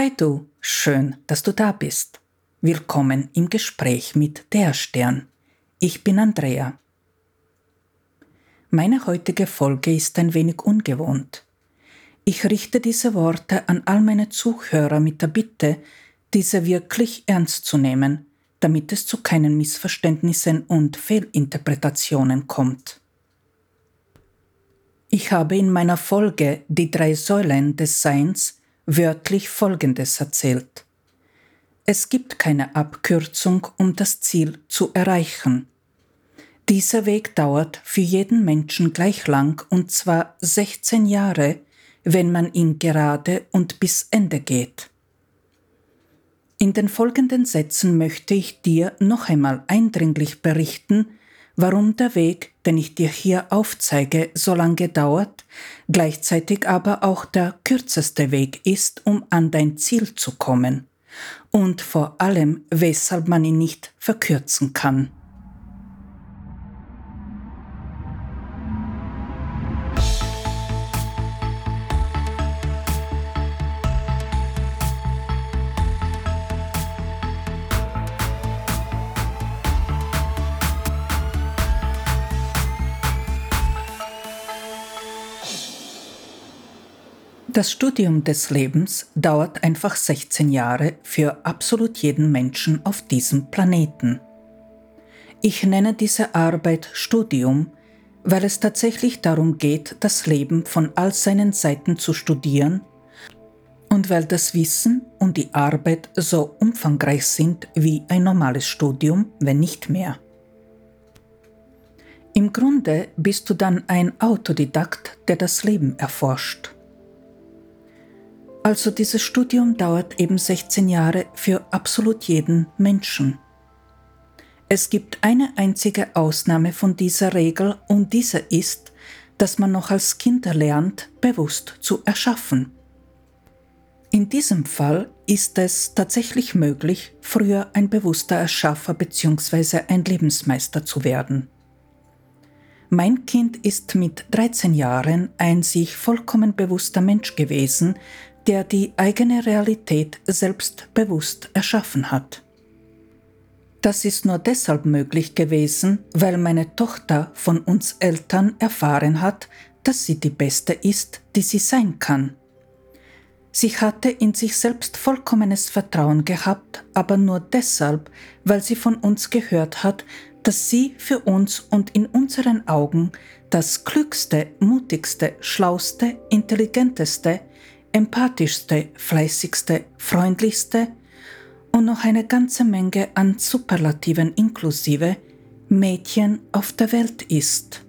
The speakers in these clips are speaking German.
Hi du, schön, dass du da bist. Willkommen im Gespräch mit der Stern. Ich bin Andrea. Meine heutige Folge ist ein wenig ungewohnt. Ich richte diese Worte an all meine Zuhörer mit der Bitte, diese wirklich ernst zu nehmen, damit es zu keinen Missverständnissen und Fehlinterpretationen kommt. Ich habe in meiner Folge die 3 Säulen des Seins wörtlich Folgendes erzählt. Es gibt keine Abkürzung, um das Ziel zu erreichen. Dieser Weg dauert für jeden Menschen gleich lang, und zwar 16 Jahre, wenn man ihn gerade und bis Ende geht. In den folgenden Sätzen möchte ich dir noch einmal eindringlich berichten, warum der Weg, den ich dir hier aufzeige, so lange dauert, gleichzeitig aber auch der kürzeste Weg ist, um an dein Ziel zu kommen, und vor allem, weshalb man ihn nicht verkürzen kann. Das Studium des Lebens dauert einfach 16 Jahre für absolut jeden Menschen auf diesem Planeten. Ich nenne diese Arbeit Studium, weil es tatsächlich darum geht, das Leben von all seinen Seiten zu studieren und weil das Wissen und die Arbeit so umfangreich sind wie ein normales Studium, wenn nicht mehr. Im Grunde bist du dann ein Autodidakt, der das Leben erforscht. Also dieses Studium dauert eben 16 Jahre für absolut jeden Menschen. Es gibt eine einzige Ausnahme von dieser Regel, und diese ist, dass man noch als Kind lernt, bewusst zu erschaffen. In diesem Fall ist es tatsächlich möglich, früher ein bewusster Erschaffer bzw. ein Lebensmeister zu werden. Mein Kind ist mit 13 Jahren ein sich vollkommen bewusster Mensch gewesen, der die eigene Realität selbstbewusst erschaffen hat. Das ist nur deshalb möglich gewesen, weil meine Tochter von uns Eltern erfahren hat, dass sie die Beste ist, die sie sein kann. Sie hatte in sich selbst vollkommenes Vertrauen gehabt, aber nur deshalb, weil sie von uns gehört hat, dass sie für uns und in unseren Augen das klügste, mutigste, schlauste, intelligenteste, empathischste, fleißigste, freundlichste und noch eine ganze Menge an Superlativen inklusive Mädchen auf der Welt ist.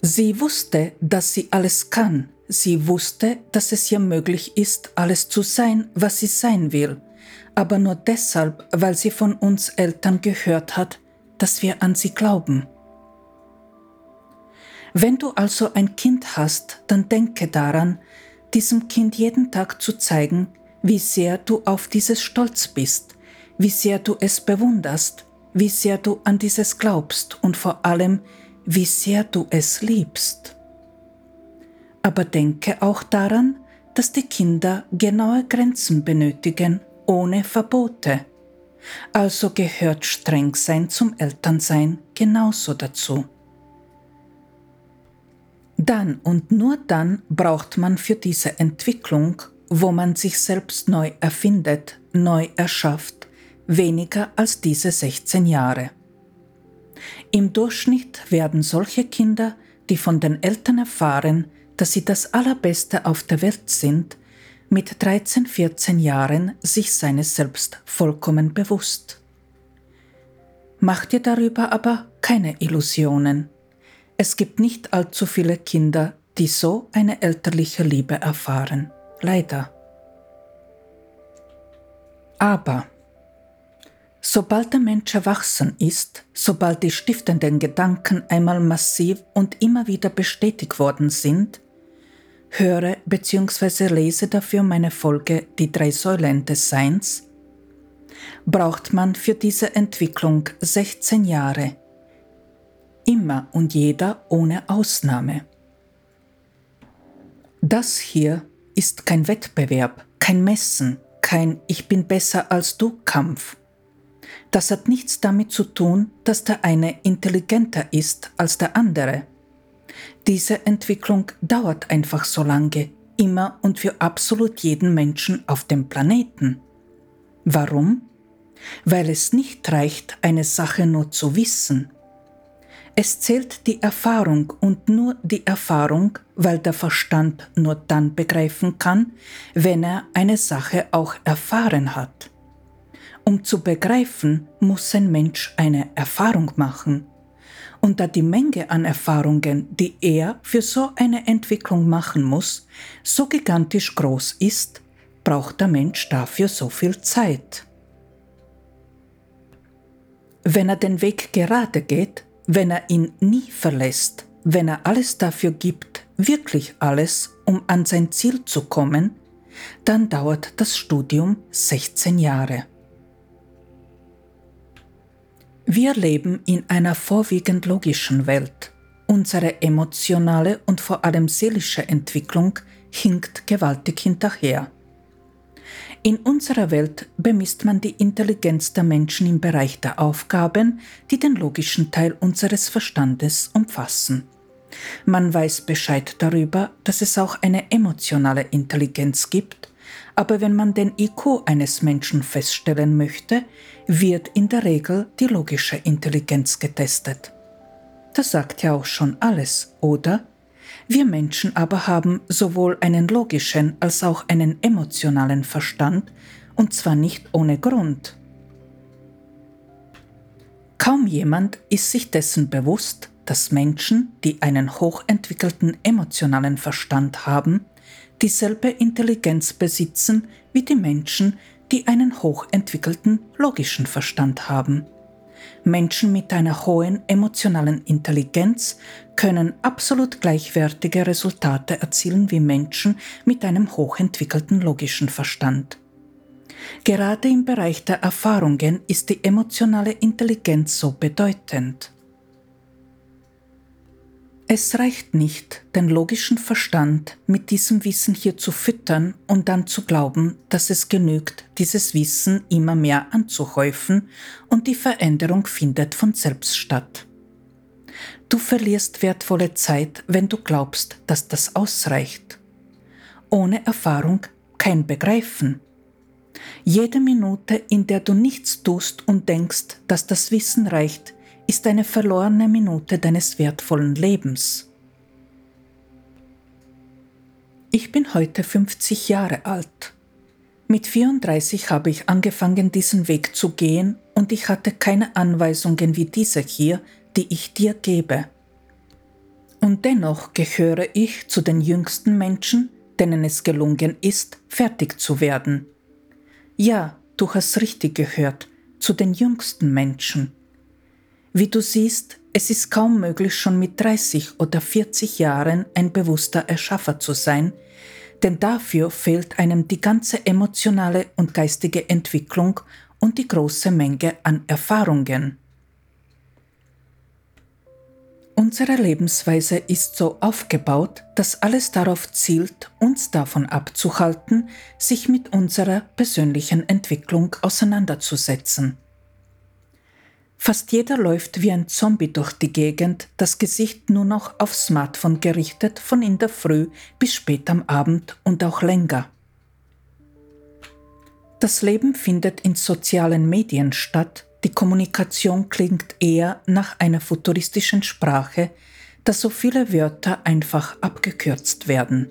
Sie wusste, dass sie alles kann. Sie wusste, dass es ihr möglich ist, alles zu sein, was sie sein will, aber nur deshalb, weil sie von uns Eltern gehört hat, dass wir an sie glauben. Wenn du also ein Kind hast, dann denke daran, diesem Kind jeden Tag zu zeigen, wie sehr du auf dieses stolz bist, wie sehr du es bewunderst, wie sehr du an dieses glaubst und vor allem, wie sehr du es liebst. Aber denke auch daran, dass die Kinder genaue Grenzen benötigen, ohne Verbote. Also gehört streng sein zum Elternsein genauso dazu. Dann und nur dann braucht man für diese Entwicklung, wo man sich selbst neu erfindet, neu erschafft, weniger als diese 16 Jahre. Im Durchschnitt werden solche Kinder, die von den Eltern erfahren, dass sie das Allerbeste auf der Welt sind, mit 13, 14 Jahren sich seines selbst vollkommen bewusst. Mach dir darüber aber keine Illusionen. Es gibt nicht allzu viele Kinder, die so eine elterliche Liebe erfahren. Leider. Aber sobald der Mensch erwachsen ist, sobald die stiftenden Gedanken einmal massiv und immer wieder bestätigt worden sind, höre bzw. lese dafür meine Folge Die 3 Säulen des Seins, braucht man für diese Entwicklung 16 Jahre. Immer und jeder ohne Ausnahme. Das hier ist kein Wettbewerb, kein Messen, kein Ich bin besser als du Kampf. Das hat nichts damit zu tun, dass der eine intelligenter ist als der andere. Diese Entwicklung dauert einfach so lange, immer und für absolut jeden Menschen auf dem Planeten. Warum? Weil es nicht reicht, eine Sache nur zu wissen. Es zählt die Erfahrung und nur die Erfahrung, weil der Verstand nur dann begreifen kann, wenn er eine Sache auch erfahren hat. Um zu begreifen, muss ein Mensch eine Erfahrung machen. Und da die Menge an Erfahrungen, die er für so eine Entwicklung machen muss, so gigantisch groß ist, braucht der Mensch dafür so viel Zeit. Wenn er den Weg gerade geht, wenn er ihn nie verlässt, wenn er alles dafür gibt, wirklich alles, um an sein Ziel zu kommen, dann dauert das Studium 16 Jahre. Wir leben in einer vorwiegend logischen Welt. Unsere emotionale und vor allem seelische Entwicklung hinkt gewaltig hinterher. In unserer Welt bemisst man die Intelligenz der Menschen im Bereich der Aufgaben, die den logischen Teil unseres Verstandes umfassen. Man weiß Bescheid darüber, dass es auch eine emotionale Intelligenz gibt, aber wenn man den IQ eines Menschen feststellen möchte, wird in der Regel die logische Intelligenz getestet. Das sagt ja auch schon alles, oder? Wir Menschen aber haben sowohl einen logischen als auch einen emotionalen Verstand, und zwar nicht ohne Grund. Kaum jemand ist sich dessen bewusst, dass Menschen, die einen hochentwickelten emotionalen Verstand haben, dieselbe Intelligenz besitzen wie die Menschen, die einen hochentwickelten logischen Verstand haben. Menschen mit einer hohen emotionalen Intelligenz können absolut gleichwertige Resultate erzielen wie Menschen mit einem hochentwickelten logischen Verstand. Gerade im Bereich der Erfahrungen ist die emotionale Intelligenz so bedeutend. Es reicht nicht, den logischen Verstand mit diesem Wissen hier zu füttern und dann zu glauben, dass es genügt, dieses Wissen immer mehr anzuhäufen und die Veränderung findet von selbst statt. Du verlierst wertvolle Zeit, wenn du glaubst, dass das ausreicht. Ohne Erfahrung kein Begreifen. Jede Minute, in der du nichts tust und denkst, dass das Wissen reicht, ist eine verlorene Minute deines wertvollen Lebens. Ich bin heute 50 Jahre alt. Mit 34 habe ich angefangen, diesen Weg zu gehen und ich hatte keine Anweisungen wie diese hier, die ich dir gebe. Und dennoch gehöre ich zu den jüngsten Menschen, denen es gelungen ist, fertig zu werden. Ja, du hast richtig gehört, zu den jüngsten Menschen. Wie du siehst, es ist kaum möglich, schon mit 30 oder 40 Jahren ein bewusster Erschaffer zu sein, denn dafür fehlt einem die ganze emotionale und geistige Entwicklung und die große Menge an Erfahrungen. Unsere Lebensweise ist so aufgebaut, dass alles darauf zielt, uns davon abzuhalten, sich mit unserer persönlichen Entwicklung auseinanderzusetzen. Fast jeder läuft wie ein Zombie durch die Gegend, das Gesicht nur noch aufs Smartphone gerichtet, von in der Früh bis spät am Abend und auch länger. Das Leben findet in sozialen Medien statt, die Kommunikation klingt eher nach einer futuristischen Sprache, da so viele Wörter einfach abgekürzt werden.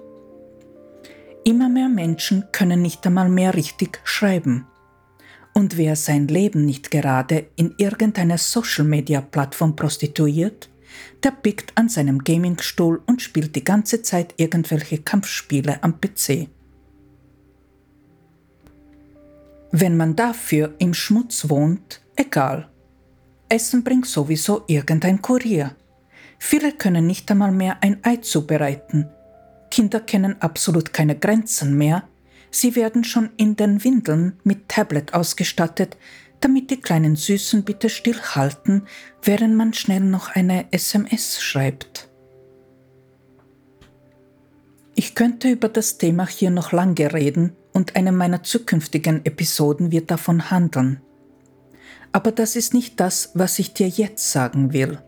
Immer mehr Menschen können nicht einmal mehr richtig schreiben. Und wer sein Leben nicht gerade in irgendeiner Social-Media-Plattform prostituiert, der pickt an seinem Gaming-Stuhl und spielt die ganze Zeit irgendwelche Kampfspiele am PC. Wenn man dafür im Schmutz wohnt, egal. Essen bringt sowieso irgendein Kurier. Viele können nicht einmal mehr ein Ei zubereiten. Kinder kennen absolut keine Grenzen mehr. Sie werden schon in den Windeln mit Tablet ausgestattet, damit die kleinen Süßen bitte stillhalten, während man schnell noch eine SMS schreibt. Ich könnte über das Thema hier noch lange reden und eine meiner zukünftigen Episoden wird davon handeln. Aber das ist nicht das, was ich dir jetzt sagen will.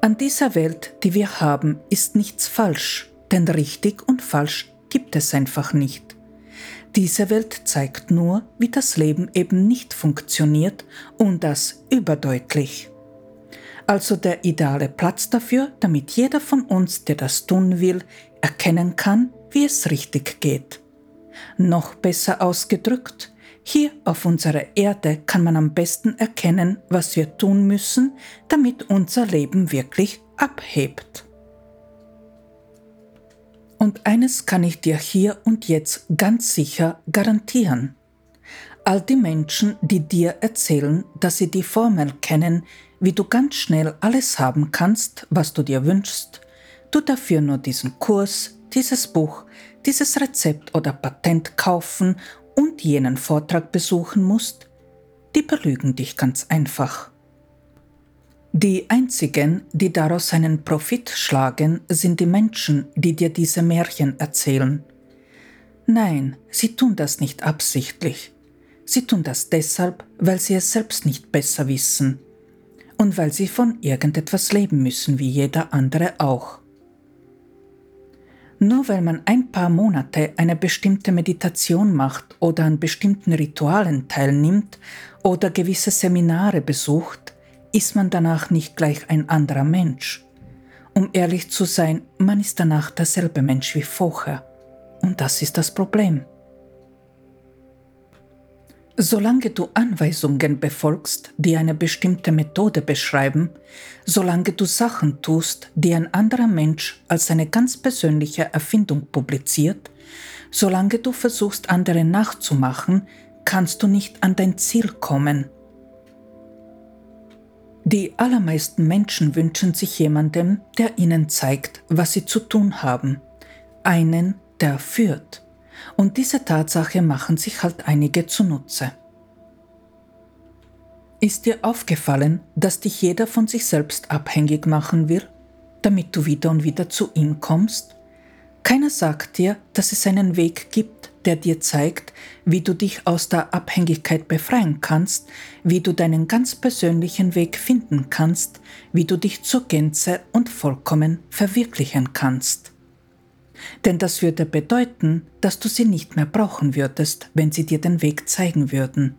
An dieser Welt, die wir haben, ist nichts falsch, denn richtig und falsch gibt es einfach nicht. Diese Welt zeigt nur, wie das Leben eben nicht funktioniert und das überdeutlich. Also der ideale Platz dafür, damit jeder von uns, der das tun will, erkennen kann, wie es richtig geht. Noch besser ausgedrückt, hier auf unserer Erde kann man am besten erkennen, was wir tun müssen, damit unser Leben wirklich abhebt. Und eines kann ich dir hier und jetzt ganz sicher garantieren. All die Menschen, die dir erzählen, dass sie die Formel kennen, wie du ganz schnell alles haben kannst, was du dir wünschst, du dafür nur diesen Kurs, dieses Buch, dieses Rezept oder Patent kaufen und jenen Vortrag besuchen musst, die belügen dich ganz einfach. Die einzigen, die daraus einen Profit schlagen, sind die Menschen, die dir diese Märchen erzählen. Nein, sie tun das nicht absichtlich. Sie tun das deshalb, weil sie es selbst nicht besser wissen und weil sie von irgendetwas leben müssen, wie jeder andere auch. Nur weil man ein paar Monate eine bestimmte Meditation macht oder an bestimmten Ritualen teilnimmt oder gewisse Seminare besucht, ist man danach nicht gleich ein anderer Mensch. Um ehrlich zu sein, man ist danach derselbe Mensch wie vorher. Und das ist das Problem. Solange du Anweisungen befolgst, die eine bestimmte Methode beschreiben, solange du Sachen tust, die ein anderer Mensch als eine ganz persönliche Erfindung publiziert, solange du versuchst, andere nachzumachen, kannst du nicht an dein Ziel kommen. Die allermeisten Menschen wünschen sich jemanden, der ihnen zeigt, was sie zu tun haben. Einen, der führt. Und diese Tatsache machen sich halt einige zunutze. Ist dir aufgefallen, dass dich jeder von sich selbst abhängig machen will, damit du wieder und wieder zu ihm kommst? Keiner sagt dir, dass es einen Weg gibt, der dir zeigt, wie du dich aus der Abhängigkeit befreien kannst, wie du deinen ganz persönlichen Weg finden kannst, wie du dich zur Gänze und vollkommen verwirklichen kannst. Denn das würde bedeuten, dass du sie nicht mehr brauchen würdest, wenn sie dir den Weg zeigen würden.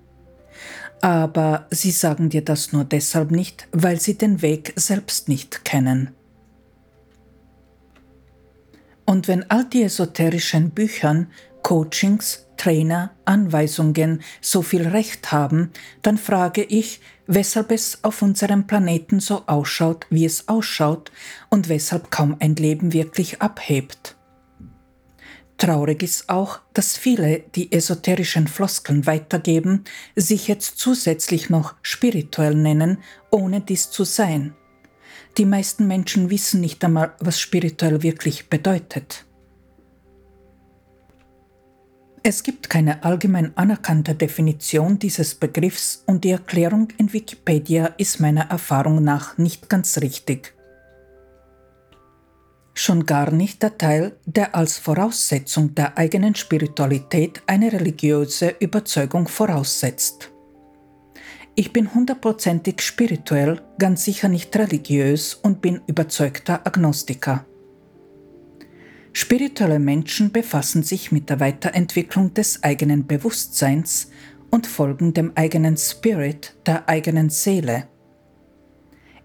Aber sie sagen dir das nur deshalb nicht, weil sie den Weg selbst nicht kennen. Und wenn all die esoterischen Büchern, Coachings, Trainer, Anweisungen so viel Recht haben, dann frage ich, weshalb es auf unserem Planeten so ausschaut, wie es ausschaut und weshalb kaum ein Leben wirklich abhebt. Traurig ist auch, dass viele, die esoterischen Floskeln weitergeben, sich jetzt zusätzlich noch spirituell nennen, ohne dies zu sein. Die meisten Menschen wissen nicht einmal, was spirituell wirklich bedeutet. Es gibt keine allgemein anerkannte Definition dieses Begriffs und die Erklärung in Wikipedia ist meiner Erfahrung nach nicht ganz richtig. Schon gar nicht der Teil, der als Voraussetzung der eigenen Spiritualität eine religiöse Überzeugung voraussetzt. Ich bin 100% spirituell, ganz sicher nicht religiös und bin überzeugter Agnostiker. Spirituelle Menschen befassen sich mit der Weiterentwicklung des eigenen Bewusstseins und folgen dem eigenen Spirit, der eigenen Seele.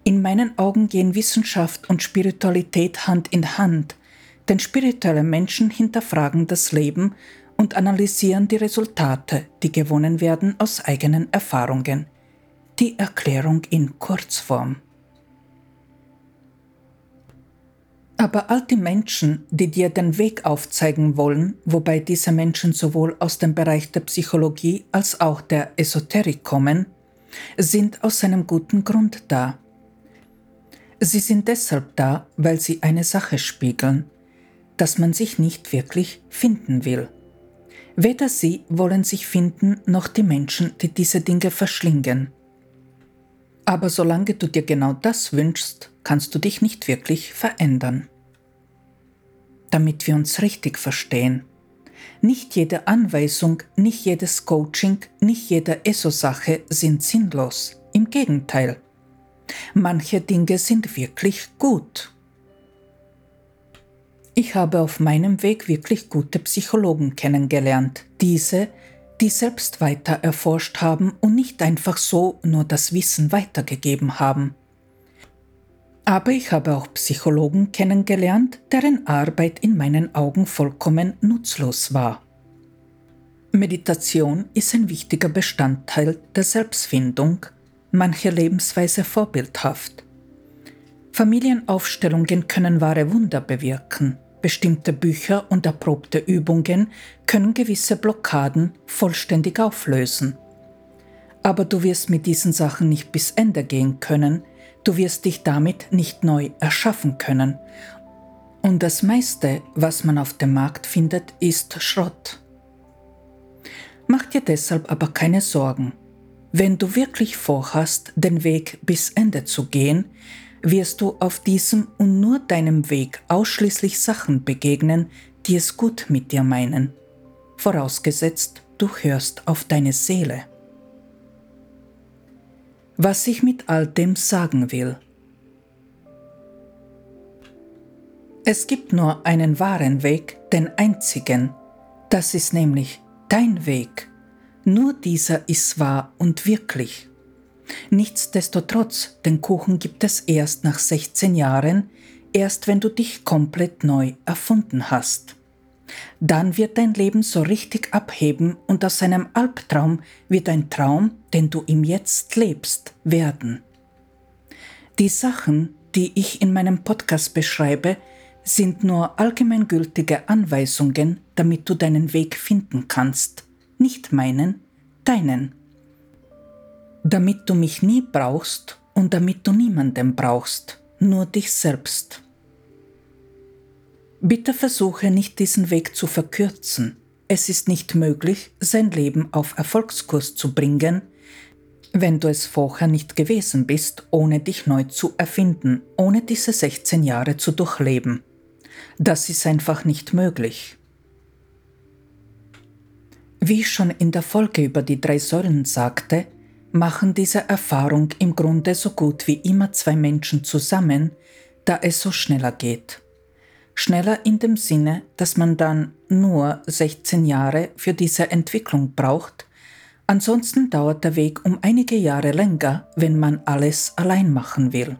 In meinen Augen gehen Wissenschaft und Spiritualität Hand in Hand, denn spirituelle Menschen hinterfragen das Leben und analysieren die Resultate, die gewonnen werden aus eigenen Erfahrungen. Die Erklärung in Kurzform. Aber all die Menschen, die dir den Weg aufzeigen wollen, wobei diese Menschen sowohl aus dem Bereich der Psychologie als auch der Esoterik kommen, sind aus einem guten Grund da. Sie sind deshalb da, weil sie eine Sache spiegeln, dass man sich nicht wirklich finden will. Weder sie wollen sich finden, noch die Menschen, die diese Dinge verschlingen. Aber solange du dir genau das wünschst, kannst du dich nicht wirklich verändern. damit wir uns richtig verstehen. Nicht jede Anweisung, nicht jedes Coaching, nicht jede ESO-Sache sind sinnlos. Im Gegenteil. Manche Dinge sind wirklich gut. Ich habe auf meinem Weg wirklich gute Psychologen kennengelernt. Diese, die selbst weiter erforscht haben und nicht einfach so nur das Wissen weitergegeben haben. Aber ich habe auch Psychologen kennengelernt, deren Arbeit in meinen Augen vollkommen nutzlos war. Meditation ist ein wichtiger Bestandteil der Selbstfindung, manche Lebensweise vorbildhaft. Familienaufstellungen können wahre Wunder bewirken. Bestimmte Bücher und erprobte Übungen können gewisse Blockaden vollständig auflösen. Aber du wirst mit diesen Sachen nicht bis Ende gehen können, du wirst dich damit nicht neu erschaffen können. Und das meiste, was man auf dem Markt findet, ist Schrott. Mach dir deshalb aber keine Sorgen. Wenn du wirklich vorhast, den Weg bis Ende zu gehen, wirst du auf diesem und nur deinem Weg ausschließlich Sachen begegnen, die es gut mit dir meinen. Vorausgesetzt, du hörst auf deine Seele. Was ich mit all dem sagen will: Es gibt nur einen wahren Weg, den einzigen. Das ist nämlich dein Weg. Nur dieser ist wahr und wirklich. Nichtsdestotrotz, den Kuchen gibt es erst nach 16 Jahren, erst wenn du dich komplett neu erfunden hast. Dann wird dein Leben so richtig abheben und aus einem Albtraum wird ein Traum, den du im Jetzt lebst, werden. Die Sachen, die ich in meinem Podcast beschreibe, sind nur allgemeingültige Anweisungen, damit du deinen Weg finden kannst. Nicht meinen, deinen. Damit du mich nie brauchst und damit du niemanden brauchst, nur dich selbst. Bitte versuche nicht, diesen Weg zu verkürzen. Es ist nicht möglich, sein Leben auf Erfolgskurs zu bringen, wenn du es vorher nicht gewesen bist, ohne dich neu zu erfinden, ohne diese 16 Jahre zu durchleben. Das ist einfach nicht möglich. Wie ich schon in der Folge über die 3 Säulen sagte, machen diese Erfahrung im Grunde so gut wie immer 2 Menschen zusammen, da es so schneller geht. Schneller in dem Sinne, dass man dann nur 16 Jahre für diese Entwicklung braucht, ansonsten dauert der Weg um einige Jahre länger, wenn man alles allein machen will.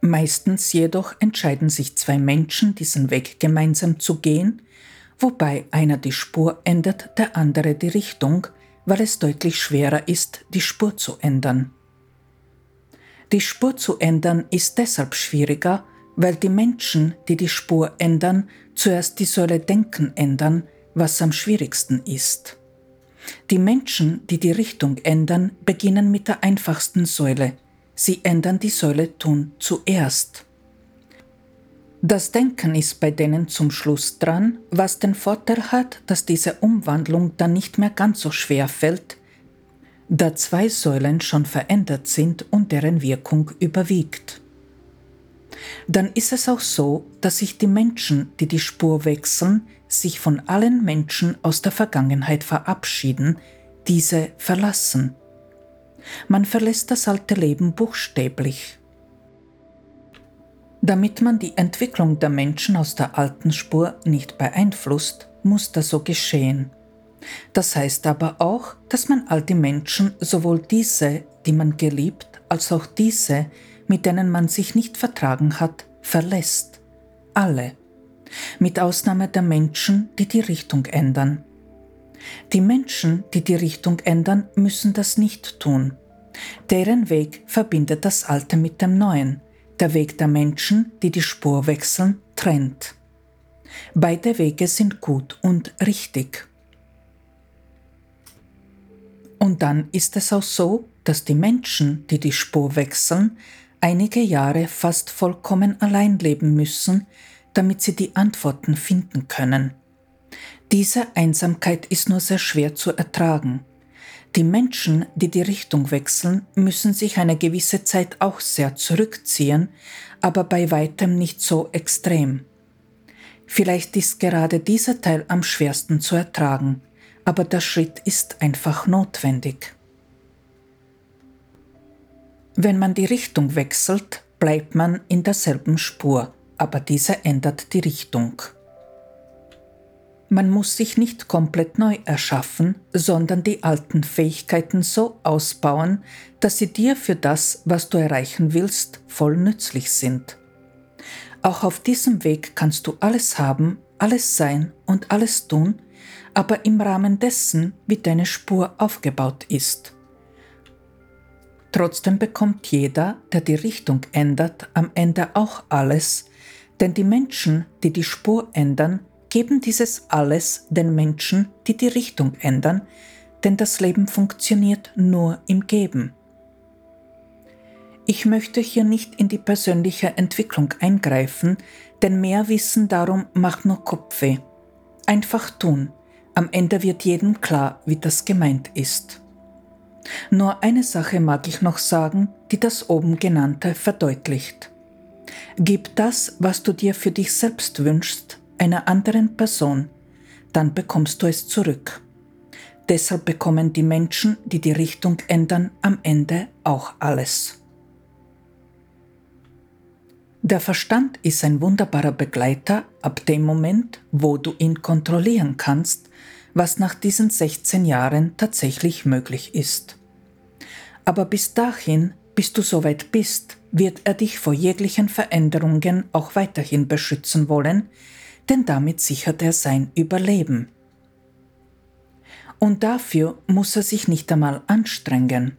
Meistens jedoch entscheiden sich 2 Menschen, diesen Weg gemeinsam zu gehen, wobei einer die Spur ändert, der andere die Richtung, weil es deutlich schwerer ist, die Spur zu ändern. Die Spur zu ändern ist deshalb schwieriger, weil die Menschen, die die Spur ändern, zuerst die Säule Denken ändern, was am schwierigsten ist. Die Menschen, die die Richtung ändern, beginnen mit der einfachsten Säule. Sie ändern die Säule Tun zuerst. Das Denken ist bei denen zum Schluss dran, was den Vorteil hat, dass diese Umwandlung dann nicht mehr ganz so schwer fällt, da 2 Säulen schon verändert sind und deren Wirkung überwiegt. Dann ist es auch so, dass sich die Menschen, die die Spur wechseln, sich von allen Menschen aus der Vergangenheit verabschieden, diese verlassen. Man verlässt das alte Leben buchstäblich. Damit man die Entwicklung der Menschen aus der alten Spur nicht beeinflusst, muss das so geschehen. Das heißt aber auch, dass man all die Menschen, sowohl diese, die man geliebt, als auch diese, mit denen man sich nicht vertragen hat, verlässt. Alle. Mit Ausnahme der Menschen, die die Richtung ändern. Die Menschen, die die Richtung ändern, müssen das nicht tun. Deren Weg verbindet das Alte mit dem Neuen. Der Weg der Menschen, die die Spur wechseln, trennt. Beide Wege sind gut und richtig. Und dann ist es auch so, dass die Menschen, die die Spur wechseln, einige Jahre fast vollkommen allein leben müssen, damit sie die Antworten finden können. Diese Einsamkeit ist nur sehr schwer zu ertragen. Die Menschen, die die Richtung wechseln, müssen sich eine gewisse Zeit auch sehr zurückziehen, aber bei weitem nicht so extrem. Vielleicht ist gerade dieser Teil am schwersten zu ertragen, aber der Schritt ist einfach notwendig. Wenn man die Richtung wechselt, bleibt man in derselben Spur, aber diese ändert die Richtung. Man muss sich nicht komplett neu erschaffen, sondern die alten Fähigkeiten so ausbauen, dass sie dir für das, was du erreichen willst, voll nützlich sind. Auch auf diesem Weg kannst du alles haben, alles sein und alles tun, aber im Rahmen dessen, wie deine Spur aufgebaut ist. Trotzdem bekommt jeder, der die Richtung ändert, am Ende auch alles, denn die Menschen, die die Spur ändern, geben dieses alles den Menschen, die die Richtung ändern, denn das Leben funktioniert nur im Geben. Ich möchte hier nicht in die persönliche Entwicklung eingreifen, denn mehr Wissen darum macht nur Kopfweh. Einfach tun, am Ende wird jedem klar, wie das gemeint ist. Nur eine Sache mag ich noch sagen, die das oben genannte verdeutlicht. Gib das, was du dir für dich selbst wünschst, einer anderen Person, dann bekommst du es zurück. Deshalb bekommen die Menschen, die die Richtung ändern, am Ende auch alles. Der Verstand ist ein wunderbarer Begleiter ab dem Moment, wo du ihn kontrollieren kannst, was nach diesen 16 Jahren tatsächlich möglich ist. Aber bis dahin, bis du soweit bist, wird er dich vor jeglichen Veränderungen auch weiterhin beschützen wollen, denn damit sichert er sein Überleben. Und dafür muss er sich nicht einmal anstrengen.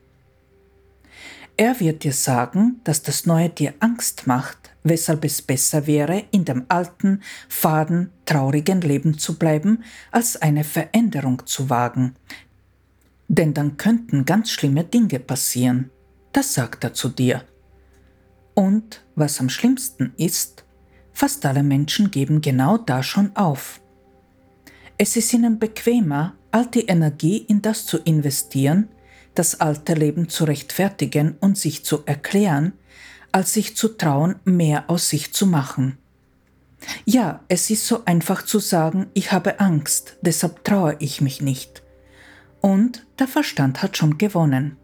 Er wird dir sagen, dass das Neue dir Angst macht, weshalb es besser wäre, in dem alten, faden, traurigen Leben zu bleiben, als eine Veränderung zu wagen. Denn dann könnten ganz schlimme Dinge passieren. Das sagt er zu dir. Und was am schlimmsten ist, fast alle Menschen geben genau da schon auf. Es ist ihnen bequemer, all die Energie in das zu investieren, das alte Leben zu rechtfertigen und sich zu erklären, als sich zu trauen, mehr aus sich zu machen. Ja, es ist so einfach zu sagen, ich habe Angst, deshalb traue ich mich nicht. Und der Verstand hat schon gewonnen.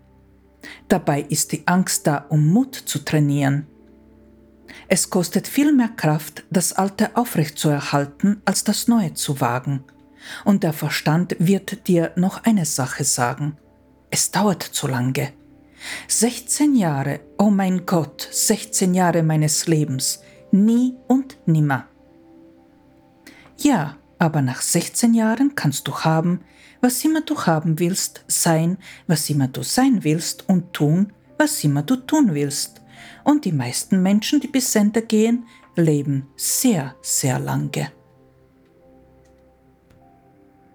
Dabei ist die Angst da, um Mut zu trainieren. Es kostet viel mehr Kraft, das Alte aufrechtzuerhalten, als das Neue zu wagen. Und der Verstand wird dir noch eine Sache sagen. Es dauert zu lange. 16 Jahre, oh mein Gott, 16 Jahre meines Lebens, nie und nimmer. Ja, aber nach 16 Jahren kannst du haben, was immer du haben willst, sein, was immer du sein willst und tun, was immer du tun willst. Und die meisten Menschen, die bis Ende gehen, leben sehr, sehr lange.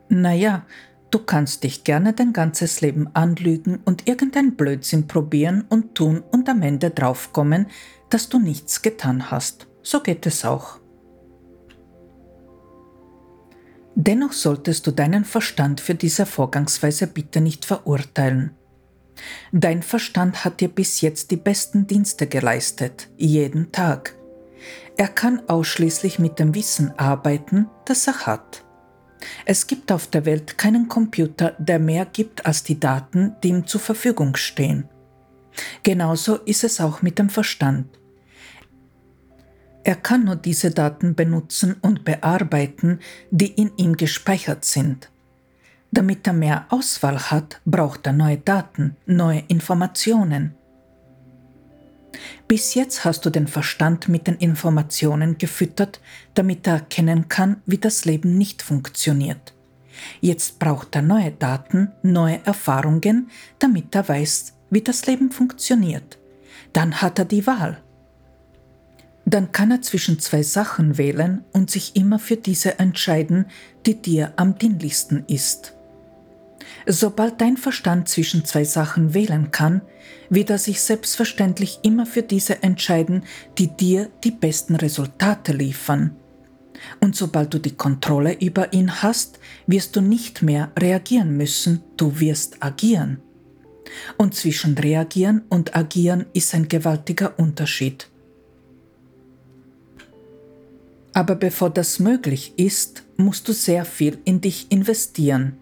Naja, du kannst dich gerne dein ganzes Leben anlügen und irgendein Blödsinn probieren und tun und am Ende draufkommen, dass du nichts getan hast. So geht es auch. Dennoch solltest du deinen Verstand für diese Vorgangsweise bitte nicht verurteilen. Dein Verstand hat dir bis jetzt die besten Dienste geleistet, jeden Tag. Er kann ausschließlich mit dem Wissen arbeiten, das er hat. Es gibt auf der Welt keinen Computer, der mehr gibt als die Daten, die ihm zur Verfügung stehen. Genauso ist es auch mit dem Verstand. Er kann nur diese Daten benutzen und bearbeiten, die in ihm gespeichert sind. Damit er mehr Auswahl hat, braucht er neue Daten, neue Informationen. Bis jetzt hast du den Verstand mit den Informationen gefüttert, damit er erkennen kann, wie das Leben nicht funktioniert. Jetzt braucht er neue Daten, neue Erfahrungen, damit er weiß, wie das Leben funktioniert. Dann hat er die Wahl. Dann kann er zwischen zwei Sachen wählen und sich immer für diese entscheiden, die dir am dienlichsten ist. Sobald dein Verstand zwischen zwei Sachen wählen kann, wird er sich selbstverständlich immer für diese entscheiden, die dir die besten Resultate liefern. Und sobald du die Kontrolle über ihn hast, wirst du nicht mehr reagieren müssen, du wirst agieren. Und zwischen reagieren und agieren ist ein gewaltiger Unterschied. Aber bevor das möglich ist, musst du sehr viel in dich investieren.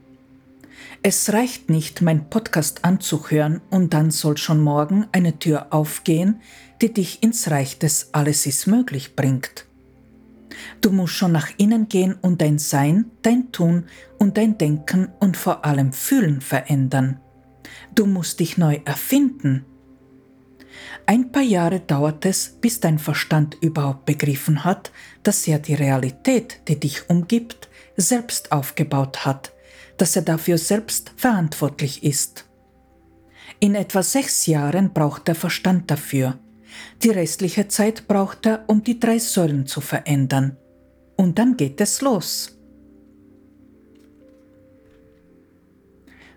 Es reicht nicht, meinen Podcast anzuhören und dann soll schon morgen eine Tür aufgehen, die dich ins Reich des Alles ist möglich bringt. Du musst schon nach innen gehen und dein Sein, dein Tun und dein Denken und vor allem Fühlen verändern. Du musst dich neu erfinden. Ein paar Jahre dauert es, bis dein Verstand überhaupt begriffen hat, dass er die Realität, die dich umgibt, selbst aufgebaut hat, dass er dafür selbst verantwortlich ist. In etwa 6 Jahren braucht der Verstand dafür. Die restliche Zeit braucht er, um die 3 Säulen zu verändern. Und dann geht es los.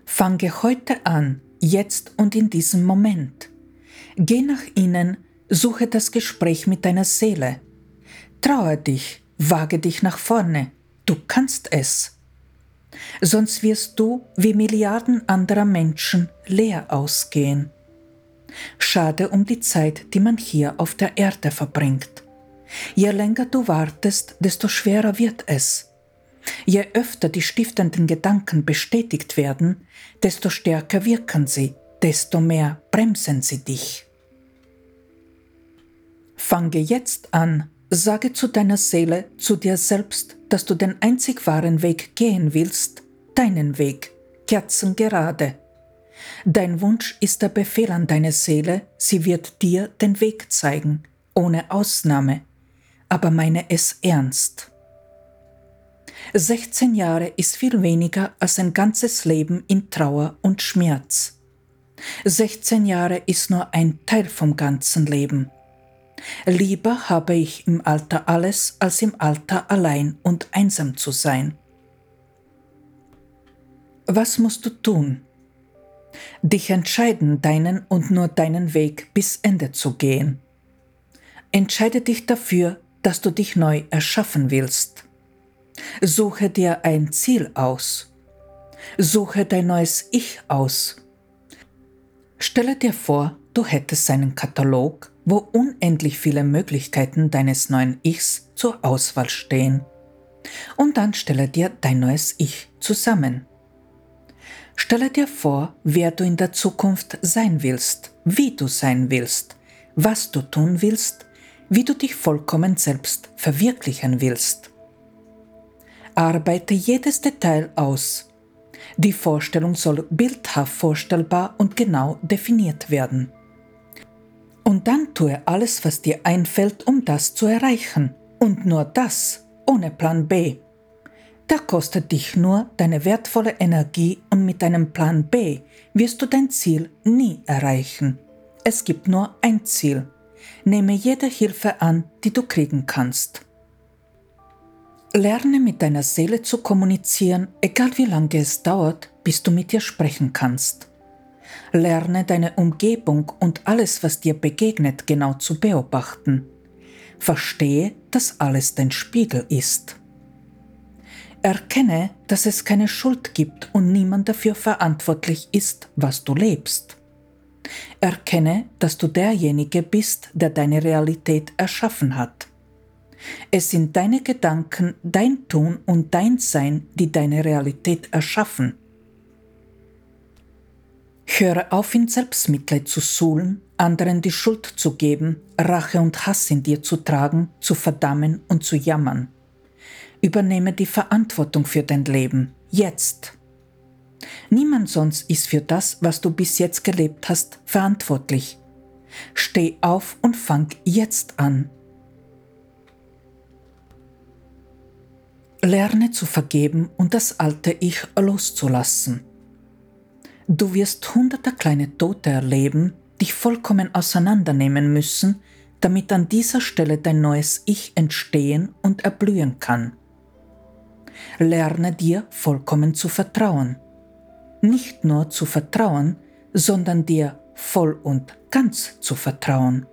Fange heute an, jetzt und in diesem Moment. Geh nach innen, suche das Gespräch mit deiner Seele. Traue dich, wage dich nach vorne. Du kannst es. Sonst wirst du, wie Milliarden anderer Menschen, leer ausgehen. Schade um die Zeit, die man hier auf der Erde verbringt. Je länger du wartest, desto schwerer wird es. Je öfter die stiftenden Gedanken bestätigt werden, desto stärker wirken sie, desto mehr bremsen sie dich. Fange jetzt an, sage zu deiner Seele, zu dir selbst, dass du den einzig wahren Weg gehen willst, deinen Weg, kerzengerade. Dein Wunsch ist der Befehl an deine Seele, sie wird dir den Weg zeigen, ohne Ausnahme, aber meine es ernst. 16 Jahre ist viel weniger als ein ganzes Leben in Trauer und Schmerz. 16 Jahre ist nur ein Teil vom ganzen Leben. Lieber habe ich im Alter alles, als im Alter allein und einsam zu sein. Was musst du tun? Dich entscheiden, deinen und nur deinen Weg bis Ende zu gehen. Entscheide dich dafür, dass du dich neu erschaffen willst. Suche dir ein Ziel aus. Suche dein neues Ich aus. Stelle dir vor, du hättest einen Katalog, wo unendlich viele Möglichkeiten deines neuen Ichs zur Auswahl stehen. Und dann stelle dir dein neues Ich zusammen. Stelle dir vor, wer du in der Zukunft sein willst, wie du sein willst, was du tun willst, wie du dich vollkommen selbst verwirklichen willst. Arbeite jedes Detail aus. Die Vorstellung soll bildhaft vorstellbar und genau definiert werden. Und dann tue alles, was dir einfällt, um das zu erreichen. Und nur das, ohne Plan B. Da kostet dich nur deine wertvolle Energie und mit einem Plan B wirst du dein Ziel nie erreichen. Es gibt nur ein Ziel. Nehme jede Hilfe an, die du kriegen kannst. Lerne mit deiner Seele zu kommunizieren, egal wie lange es dauert, bis du mit ihr sprechen kannst. Lerne deine Umgebung und alles, was dir begegnet, genau zu beobachten. Verstehe, dass alles dein Spiegel ist. Erkenne, dass es keine Schuld gibt und niemand dafür verantwortlich ist, was du lebst. Erkenne, dass du derjenige bist, der deine Realität erschaffen hat. Es sind deine Gedanken, dein Tun und dein Sein, die deine Realität erschaffen. Höre auf, in Selbstmitleid zu suhlen, anderen die Schuld zu geben, Rache und Hass in dir zu tragen, zu verdammen und zu jammern. Übernehme die Verantwortung für dein Leben, jetzt. Niemand sonst ist für das, was du bis jetzt gelebt hast, verantwortlich. Steh auf und fang jetzt an. Lerne zu vergeben und das alte Ich loszulassen. Du wirst hunderte kleine Tote erleben, dich vollkommen auseinandernehmen müssen, damit an dieser Stelle dein neues Ich entstehen und erblühen kann. Lerne dir vollkommen zu vertrauen. Nicht nur zu vertrauen, sondern dir voll und ganz zu vertrauen.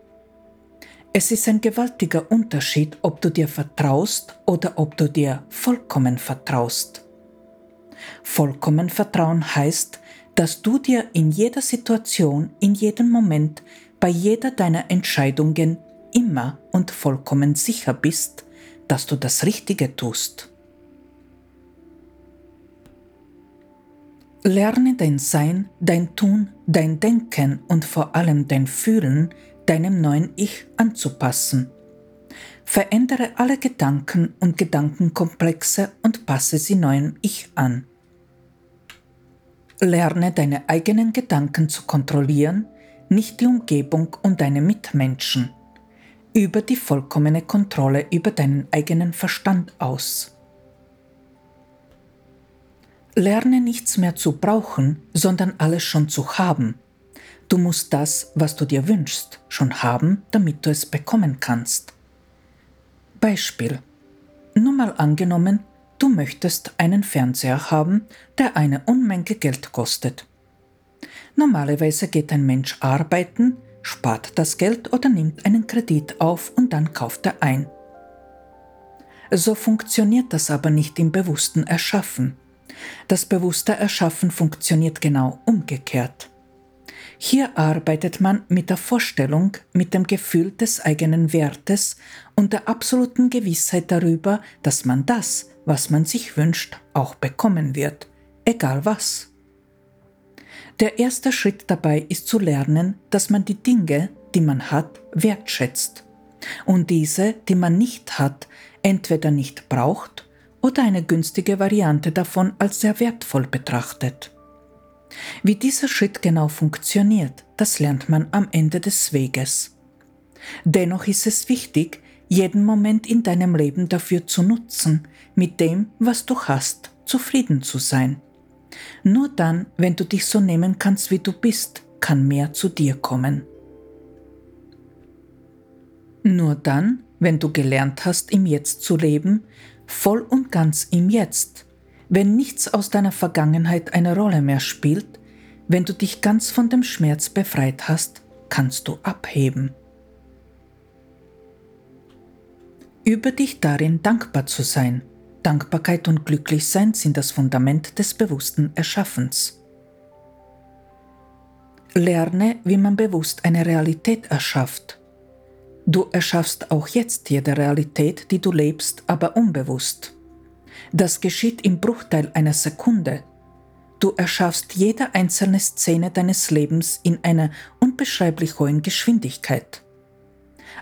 Es ist ein gewaltiger Unterschied, ob du dir vertraust oder ob du dir vollkommen vertraust. Vollkommen Vertrauen heißt, dass du dir in jeder Situation, in jedem Moment, bei jeder deiner Entscheidungen immer und vollkommen sicher bist, dass du das Richtige tust. Lerne dein Sein, dein Tun, dein Denken und vor allem dein Fühlen deinem neuen Ich anzupassen. Verändere alle Gedanken und Gedankenkomplexe und passe sie neuem Ich an. Lerne deine eigenen Gedanken zu kontrollieren, nicht die Umgebung und deine Mitmenschen. Übe die vollkommene Kontrolle über deinen eigenen Verstand aus. Lerne nichts mehr zu brauchen, sondern alles schon zu haben. Du musst das, was du dir wünschst, schon haben, damit du es bekommen kannst. Beispiel: Nur mal angenommen, du möchtest einen Fernseher haben, der eine Unmenge Geld kostet. Normalerweise geht ein Mensch arbeiten, spart das Geld oder nimmt einen Kredit auf und dann kauft er ein. So funktioniert das aber nicht im bewussten Erschaffen. Das bewusste Erschaffen funktioniert genau umgekehrt. Hier arbeitet man mit der Vorstellung, mit dem Gefühl des eigenen Wertes und der absoluten Gewissheit darüber, dass man das, was man sich wünscht, auch bekommen wird, egal was. Der erste Schritt dabei ist zu lernen, dass man die Dinge, die man hat, wertschätzt und diese, die man nicht hat, entweder nicht braucht oder eine günstige Variante davon als sehr wertvoll betrachtet. Wie dieser Schritt genau funktioniert, das lernt man am Ende des Weges. Dennoch ist es wichtig, jeden Moment in deinem Leben dafür zu nutzen, mit dem, was du hast, zufrieden zu sein. Nur dann, wenn du dich so nehmen kannst, wie du bist, kann mehr zu dir kommen. Nur dann, wenn du gelernt hast, im Jetzt zu leben, voll und ganz im Jetzt, wenn nichts aus deiner Vergangenheit eine Rolle mehr spielt, wenn du dich ganz von dem Schmerz befreit hast, kannst du abheben. Übe dich darin, dankbar zu sein. Dankbarkeit und Glücklichsein sind das Fundament des bewussten Erschaffens. Lerne, wie man bewusst eine Realität erschafft. Du erschaffst auch jetzt jede Realität, die du lebst, aber unbewusst. Das geschieht im Bruchteil einer Sekunde. Du erschaffst jede einzelne Szene deines Lebens in einer unbeschreiblich hohen Geschwindigkeit.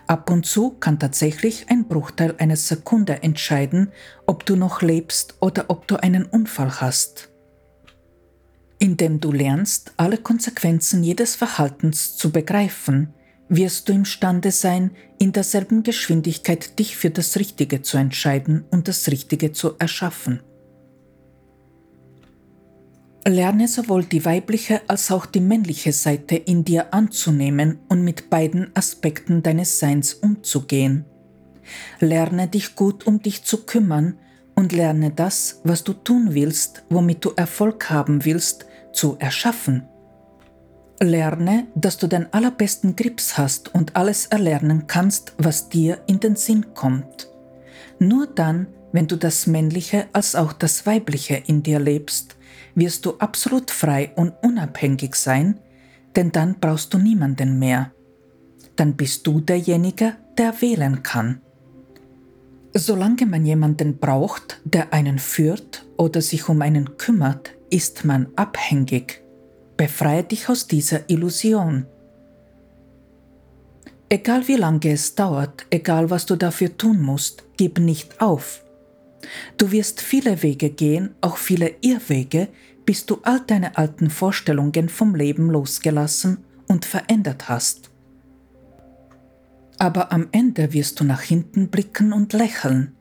Ab und zu kann tatsächlich ein Bruchteil einer Sekunde entscheiden, ob du noch lebst oder ob du einen Unfall hast. Indem du lernst, alle Konsequenzen jedes Verhaltens zu begreifen, wirst du imstande sein, in derselben Geschwindigkeit dich für das Richtige zu entscheiden und das Richtige zu erschaffen. Lerne sowohl die weibliche als auch die männliche Seite in dir anzunehmen und mit beiden Aspekten deines Seins umzugehen. Lerne dich gut um dich zu kümmern und lerne das, was du tun willst, womit du Erfolg haben willst, zu erschaffen. Lerne, dass du den allerbesten Grips hast und alles erlernen kannst, was dir in den Sinn kommt. Nur dann, wenn du das Männliche als auch das Weibliche in dir lebst, wirst du absolut frei und unabhängig sein, denn dann brauchst du niemanden mehr. Dann bist du derjenige, der wählen kann. Solange man jemanden braucht, der einen führt oder sich um einen kümmert, ist man abhängig. Befreie dich aus dieser Illusion. Egal wie lange es dauert, egal was du dafür tun musst, gib nicht auf. Du wirst viele Wege gehen, auch viele Irrwege, bis du all deine alten Vorstellungen vom Leben losgelassen und verändert hast. Aber am Ende wirst du nach hinten blicken und lächeln,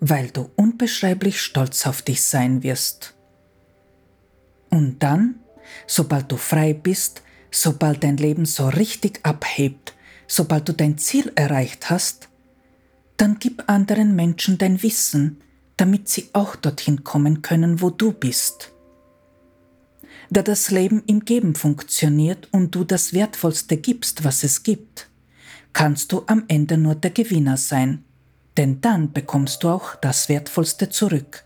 weil du unbeschreiblich stolz auf dich sein wirst. Und dann? Sobald du frei bist, sobald dein Leben so richtig abhebt, sobald du dein Ziel erreicht hast, dann gib anderen Menschen dein Wissen, damit sie auch dorthin kommen können, wo du bist. Da das Leben im Geben funktioniert und du das Wertvollste gibst, was es gibt, kannst du am Ende nur der Gewinner sein, denn dann bekommst du auch das Wertvollste zurück,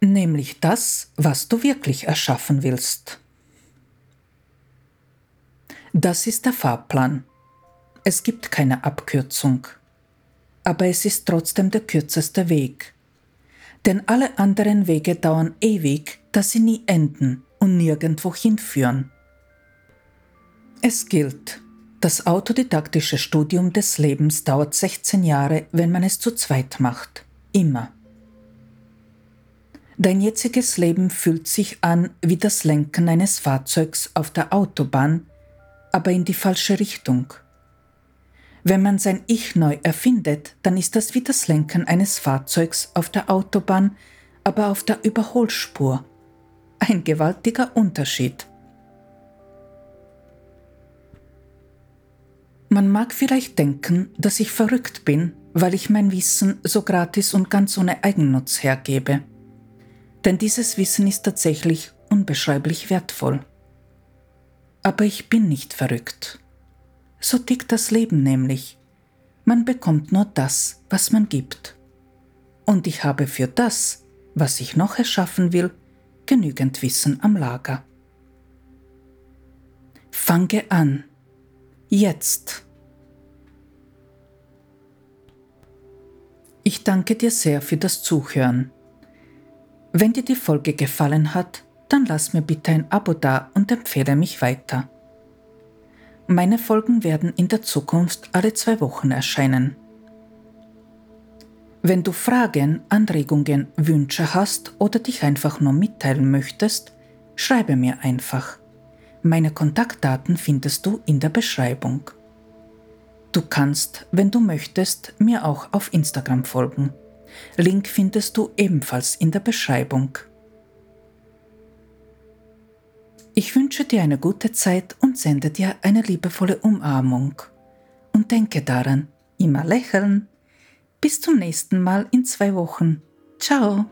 nämlich das, was du wirklich erschaffen willst. Das ist der Fahrplan. Es gibt keine Abkürzung, aber es ist trotzdem der kürzeste Weg. Denn alle anderen Wege dauern ewig, da sie nie enden und nirgendwo hinführen. Es gilt, das autodidaktische Studium des Lebens dauert 16 Jahre, wenn man es zu zweit macht. Immer. Dein jetziges Leben fühlt sich an wie das Lenken eines Fahrzeugs auf der Autobahn, aber in die falsche Richtung. Wenn man sein Ich neu erfindet, dann ist das wie das Lenken eines Fahrzeugs auf der Autobahn, aber auf der Überholspur. Ein gewaltiger Unterschied. Man mag vielleicht denken, dass ich verrückt bin, weil ich mein Wissen so gratis und ganz ohne Eigennutz hergebe. Denn dieses Wissen ist tatsächlich unbeschreiblich wertvoll. Aber ich bin nicht verrückt. So tickt das Leben nämlich. Man bekommt nur das, was man gibt. Und ich habe für das, was ich noch erschaffen will, genügend Wissen am Lager. Fange an. Jetzt. Ich danke dir sehr für das Zuhören. Wenn dir die Folge gefallen hat, dann lass mir bitte ein Abo da und empfehle mich weiter. Meine Folgen werden in der Zukunft alle 2 Wochen erscheinen. Wenn du Fragen, Anregungen, Wünsche hast oder dich einfach nur mitteilen möchtest, schreibe mir einfach. Meine Kontaktdaten findest du in der Beschreibung. Du kannst, wenn du möchtest, mir auch auf Instagram folgen. Link findest du ebenfalls in der Beschreibung. Ich wünsche dir eine gute Zeit und sende dir eine liebevolle Umarmung. Und denke daran, immer lächeln. Bis zum nächsten Mal in 2 Wochen. Ciao!